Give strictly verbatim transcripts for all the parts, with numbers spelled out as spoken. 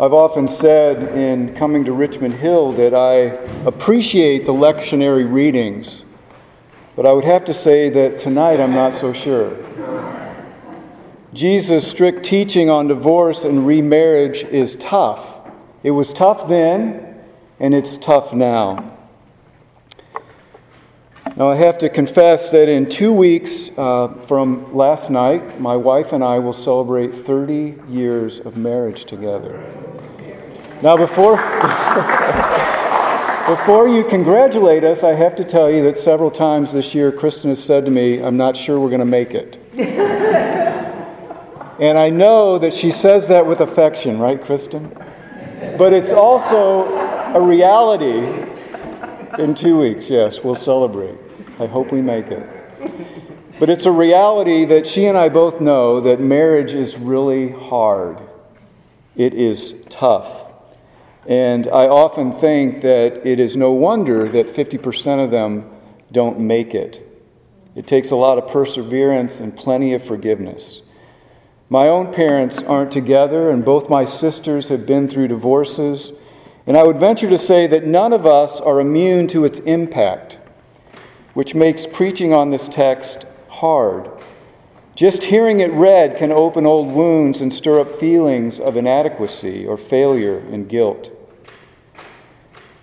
I've often said in coming to Richmond Hill that I appreciate the lectionary readings, but I would have to say that tonight I'm not so sure. Jesus' strict teaching on divorce and remarriage is tough. It was tough then, and it's tough now. Now I have to confess that in two weeks uh, from last night, my wife and I will celebrate thirty years of marriage together. Now before, before you congratulate us, I have to tell you that several times this year, Kristen has said to me, "I'm not sure we're going to make it." And I know that she says that with affection, right, Kristen? But it's also a reality. In two weeks, yes, we'll celebrate. I hope we make it. But it's a reality that she and I both know that marriage is really hard. It is tough. And I often think that it is no wonder that fifty percent of them don't make it. It takes a lot of perseverance and plenty of forgiveness. My own parents aren't together, and both my sisters have been through divorces. And I would venture to say that none of us are immune to its impact, which makes preaching on this text hard. Just hearing it read can open old wounds and stir up feelings of inadequacy or failure and guilt.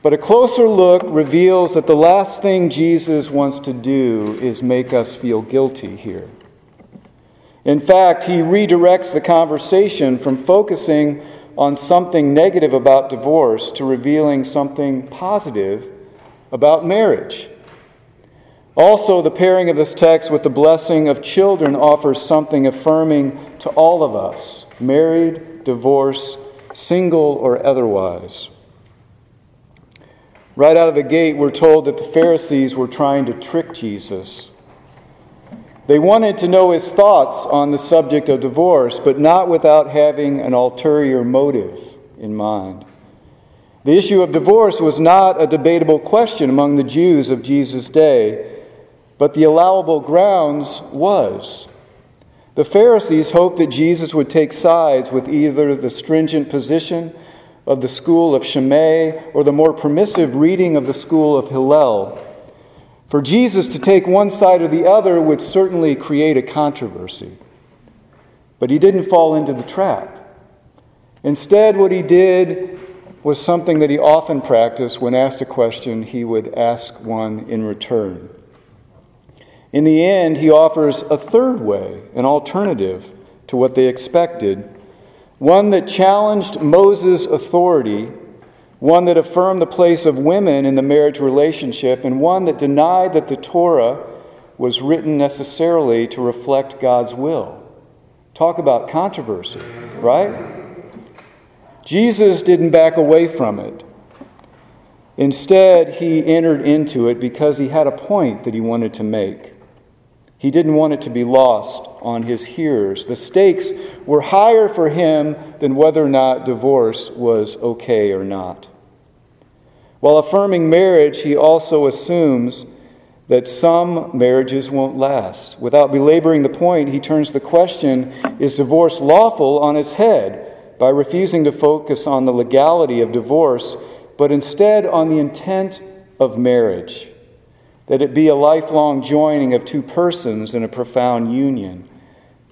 But a closer look reveals that the last thing Jesus wants to do is make us feel guilty here. In fact, he redirects the conversation from focusing on something negative about divorce to revealing something positive about marriage. Also, the pairing of this text with the blessing of children offers something affirming to all of us, married, divorced, single, or otherwise. Right out of the gate, we're told that the Pharisees were trying to trick Jesus. They wanted to know his thoughts on the subject of divorce, but not without having an ulterior motive in mind. The issue of divorce was not a debatable question among the Jews of Jesus' day, but the allowable grounds was. The Pharisees hoped that Jesus would take sides with either the stringent position of the school of Shammai or the more permissive reading of the school of Hillel. For Jesus to take one side or the other would certainly create a controversy. But he didn't fall into the trap. Instead, what he did was something that he often practiced. When asked a question, he would ask one in return. In the end, he offers a third way, an alternative to what they expected, one that challenged Moses' authority, one that affirmed the place of women in the marriage relationship, and one that denied that the Torah was written necessarily to reflect God's will. Talk about controversy, right? Jesus didn't back away from it. Instead, he entered into it because he had a point that he wanted to make. He didn't want it to be lost on his hearers. The stakes were higher for him than whether or not divorce was okay or not. While affirming marriage, he also assumes that some marriages won't last. Without belaboring the point, he turns the question, is divorce lawful, on its head by refusing to focus on the legality of divorce, but instead on the intent of marriage, that it be a lifelong joining of two persons in a profound union,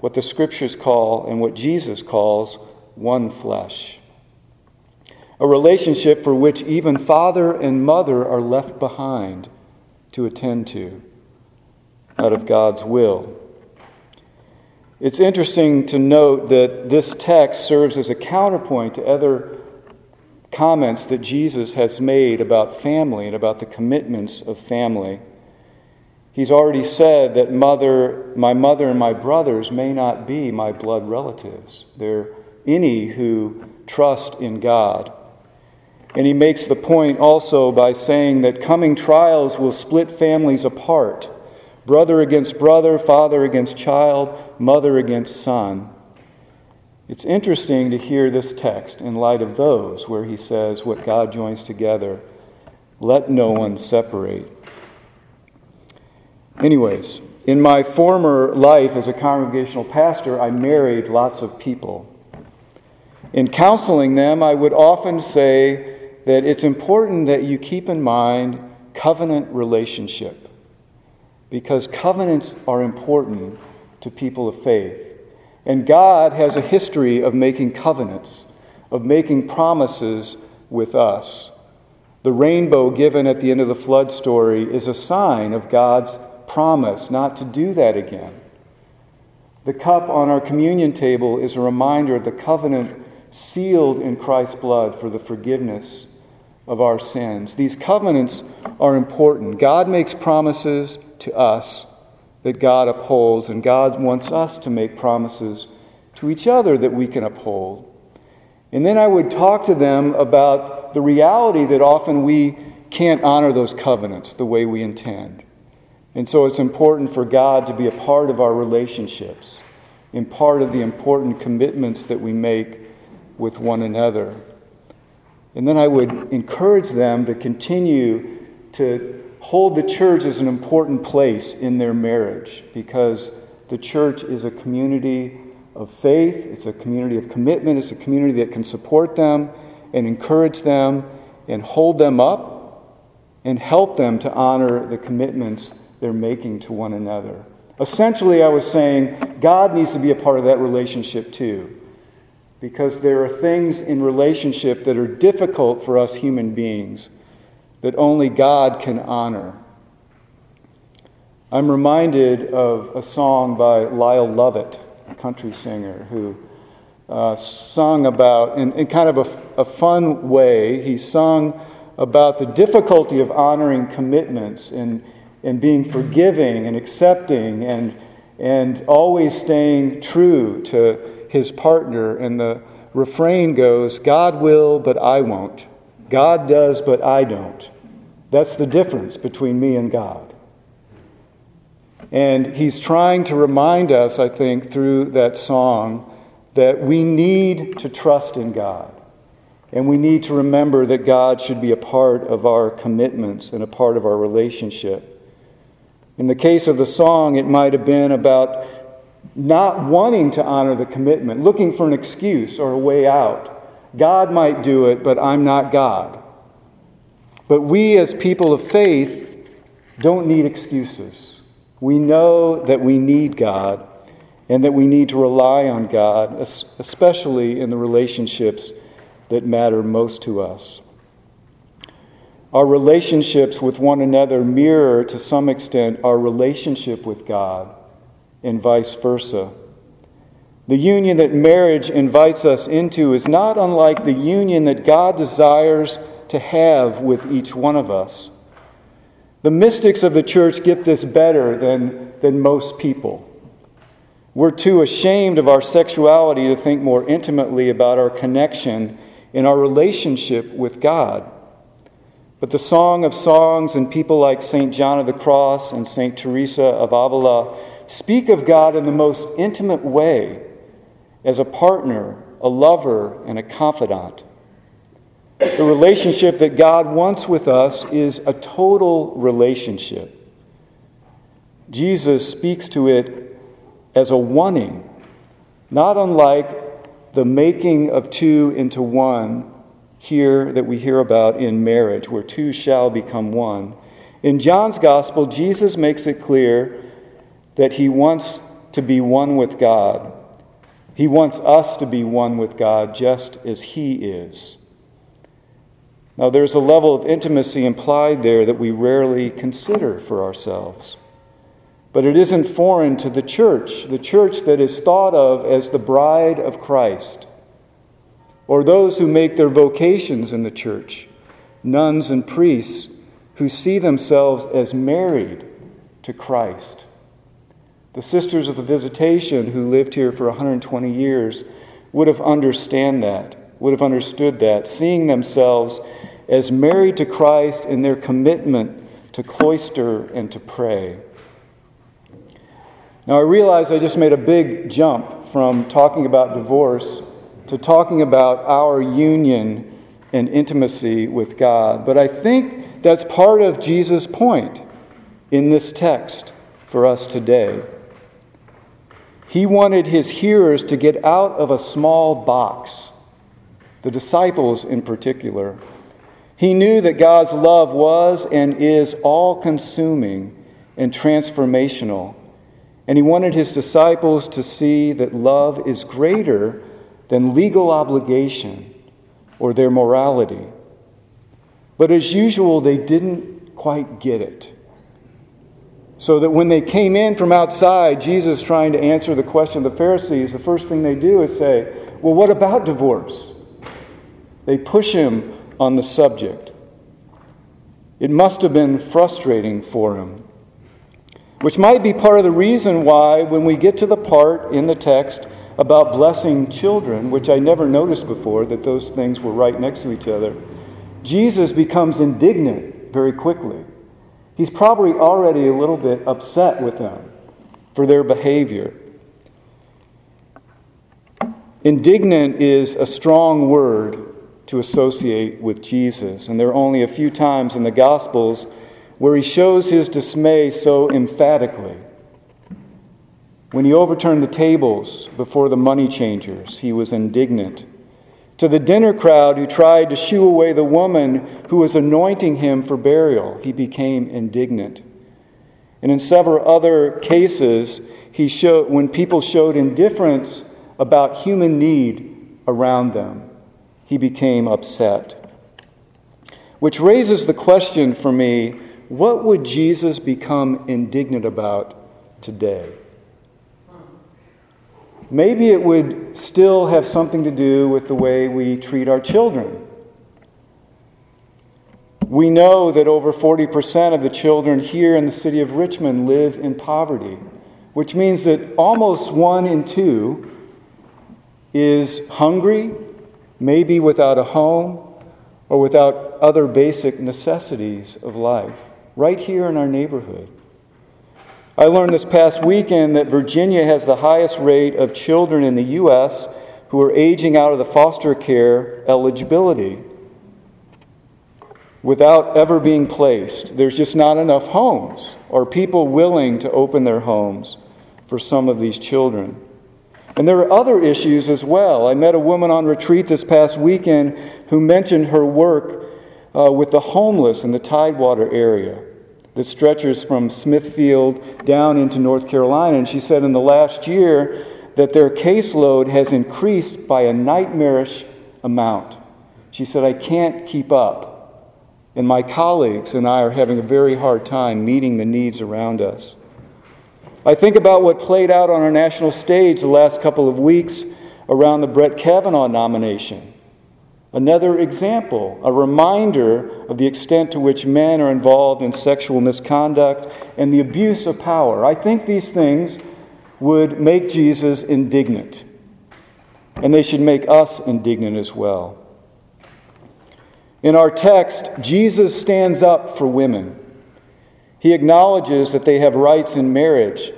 what the Scriptures call and what Jesus calls one flesh. A relationship for which even father and mother are left behind to attend to out of God's will. It's interesting to note that this text serves as a counterpoint to other comments that Jesus has made about family and about the commitments of family. He's already said that mother, my mother and my brothers may not be my blood relatives. They're any who trust in God. And he makes the point also by saying that coming trials will split families apart, brother against brother, father against child, mother against son. It's interesting to hear this text in light of those where he says, what God joins together, let no one separate. Anyways, in my former life as a congregational pastor, I married lots of people. In counseling them, I would often say that it's important that you keep in mind covenant relationship, because covenants are important to people of faith. And God has a history of making covenants, of making promises with us. The rainbow given at the end of the flood story is a sign of God's promise not to do that again. The cup on our communion table is a reminder of the covenant sealed in Christ's blood for the forgiveness of our sins. These covenants are important. God makes promises to us that God upholds, and God wants us to make promises to each other that we can uphold. And then I would talk to them about the reality that often we can't honor those covenants the way we intend. And so it's important for God to be a part of our relationships and part of the important commitments that we make with one another. And then I would encourage them to continue to hold the church as an important place in their marriage, because the church is a community of faith, it's a community of commitment, it's a community that can support them and encourage them and hold them up and help them to honor the commitments they're making to one another. Essentially, I was saying God needs to be a part of that relationship too, because there are things in relationship that are difficult for us human beings that only God can honor. I'm reminded of a song by Lyle Lovett, a country singer, who uh, sung about, in, in kind of a, a fun way, he sung about the difficulty of honoring commitments and, and being forgiving and accepting and, and always staying true to his partner. And the refrain goes, "God will, but I won't. God does, but I don't. That's the difference between me and God." And he's trying to remind us, I think, through that song, that we need to trust in God. And we need to remember that God should be a part of our commitments and a part of our relationship. In the case of the song, it might have been about not wanting to honor the commitment, looking for an excuse or a way out. God might do it, but I'm not God. But we as people of faith don't need excuses. We know that we need God and that we need to rely on God, especially in the relationships that matter most to us. Our relationships with one another mirror, to some extent, our relationship with God and vice versa. The union that marriage invites us into is not unlike the union that God desires to have with each one of us. The mystics of the church get this better than, than most people. We're too ashamed of our sexuality to think more intimately about our connection and our relationship with God. But the Song of Songs and people like Saint John of the Cross and Saint Teresa of Avila speak of God in the most intimate way, as a partner, a lover, and a confidant. The relationship that God wants with us is a total relationship. Jesus speaks to it as a oneing, not unlike the making of two into one here that we hear about in marriage, where two shall become one. In John's Gospel, Jesus makes it clear that he wants to be one with God. He wants us to be one with God just as he is. Now, there's a level of intimacy implied there that we rarely consider for ourselves. But it isn't foreign to the church, the church that is thought of as the bride of Christ, or those who make their vocations in the church, nuns and priests who see themselves as married to Christ. The Sisters of the Visitation, who lived here for one hundred twenty years, would have understood that, would have understood that, seeing themselves as married to Christ in their commitment to cloister and to pray. Now, I realize I just made a big jump from talking about divorce to talking about our union and intimacy with God, but I think that's part of Jesus' point in this text for us today. He wanted his hearers to get out of a small box the disciples in particular. He knew that God's love was and is all-consuming and transformational. And he wanted his disciples to see that love is greater than legal obligation or their morality. But as usual, they didn't quite get it. So that when they came in from outside, Jesus trying to answer the question of the Pharisees, the first thing they do is say, well, what about divorce? They push him on the subject. It must have been frustrating for him, which might be part of the reason why when we get to the part in the text about blessing children, which I never noticed before, that those things were right next to each other, Jesus becomes indignant very quickly. He's probably already a little bit upset with them for their behavior. Indignant is a strong word to associate with Jesus, and there are only a few times in the Gospels where he shows his dismay so emphatically. When he overturned the tables before the money changers, he was indignant. To the dinner crowd who tried to shoo away the woman who was anointing him for burial, he became indignant. And in several other cases, he showed when people showed indifference about human need around them, he became upset. Which raises the question for me, what would Jesus become indignant about today? Maybe it would still have something to do with the way we treat our children. We know that over forty percent of the children here in the city of Richmond live in poverty, which means that almost one in two is hungry, maybe without a home, or without other basic necessities of life, right here in our neighborhood. I learned this past weekend that Virginia has the highest rate of children in the U S who are aging out of the foster care eligibility without ever being placed. There's just not enough homes or people willing to open their homes for some of these children. And there are other issues as well. I met a woman on retreat this past weekend who mentioned her work uh, with the homeless in the Tidewater area. That stretches from Smithfield down into North Carolina. And she said in the last year that their caseload has increased by a nightmarish amount. She said, I can't keep up. And my colleagues and I are having a very hard time meeting the needs around us. I think about what played out on our national stage the last couple of weeks around the Brett Kavanaugh nomination. Another example, a reminder of the extent to which men are involved in sexual misconduct and the abuse of power. I think these things would make Jesus indignant, and they should make us indignant as well. In our text, Jesus stands up for women. He acknowledges that they have rights in marriage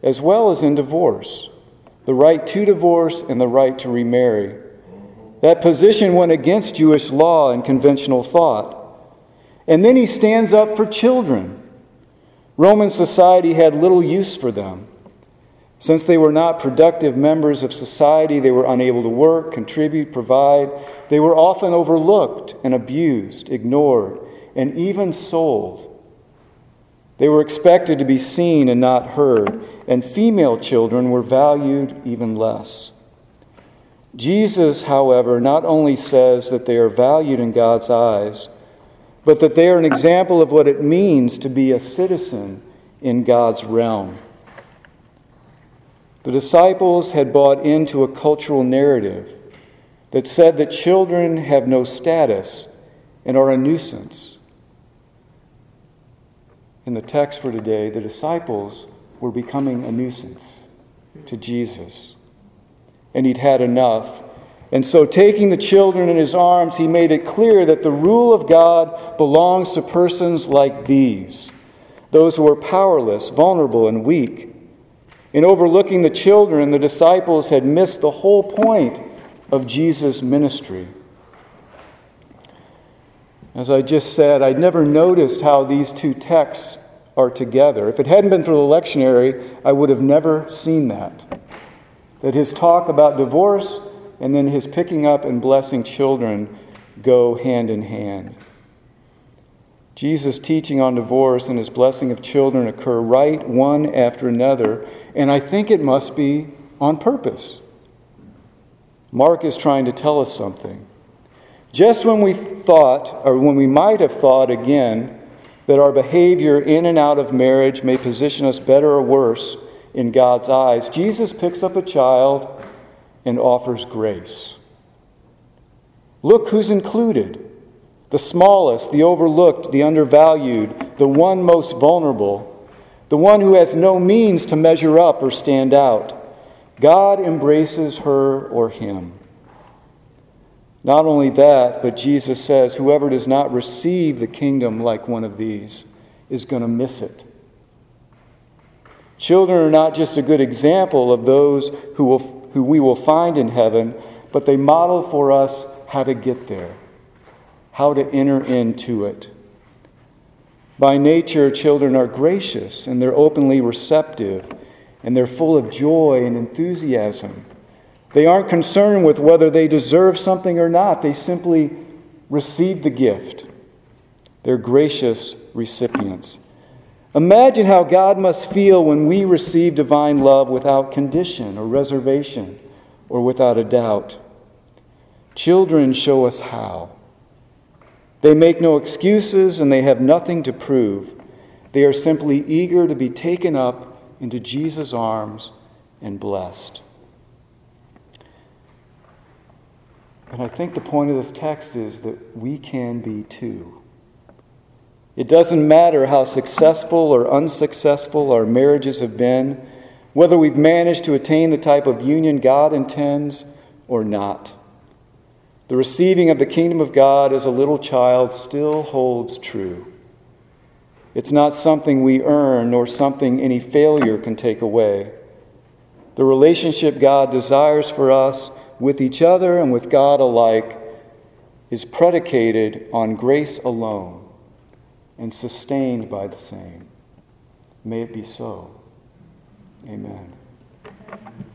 as well as in divorce, the right to divorce and the right to remarry. That position went against Jewish law and conventional thought. And then he stands up for children. Roman society had little use for them. Since they were not productive members of society, they were unable to work, contribute, provide. They were often overlooked and abused, ignored, and even sold. They were expected to be seen and not heard, and female children were valued even less. Jesus, however, not only says that they are valued in God's eyes, but that they are an example of what it means to be a citizen in God's realm. The disciples had bought into a cultural narrative that said that children have no status and are a nuisance. In the text for today, the disciples were becoming a nuisance to Jesus. And he'd had enough. And so taking the children in his arms, he made it clear that the rule of God belongs to persons like these, those who are powerless, vulnerable, and weak. In overlooking the children, the disciples had missed the whole point of Jesus' ministry. As I just said, I'd never noticed how these two texts are together. If it hadn't been for the lectionary, I would have never seen that. That his talk about divorce and then his picking up and blessing children go hand in hand. Jesus' teaching on divorce and his blessing of children occur right one after another, and I think it must be on purpose. Mark is trying to tell us something. Just when we thought, or when we might have thought again, that our behavior in and out of marriage may position us better or worse in God's eyes, Jesus picks up a child and offers grace. Look who's included. The smallest, the overlooked, the undervalued, the one most vulnerable, the one who has no means to measure up or stand out. God embraces her or him. Not only that, but Jesus says, whoever does not receive the kingdom like one of these is going to miss it. Children are not just a good example of those who, will, who we will find in heaven, but they model for us how to get there, how to enter into it. By nature, children are gracious, and they're openly receptive, and they're full of joy and enthusiasm. They aren't concerned with whether they deserve something or not. They simply receive the gift. They're gracious recipients. Imagine how God must feel when we receive divine love without condition or reservation or without a doubt. Children show us how. They make no excuses and they have nothing to prove. They are simply eager to be taken up into Jesus' arms and blessed. And I think the point of this text is that we can be too. It doesn't matter how successful or unsuccessful our marriages have been, whether we've managed to attain the type of union God intends or not. The receiving of the kingdom of God as a little child still holds true. It's not something we earn nor something any failure can take away. The relationship God desires for us with each other and with God alike is predicated on grace alone and sustained by the same. May it be so. Amen.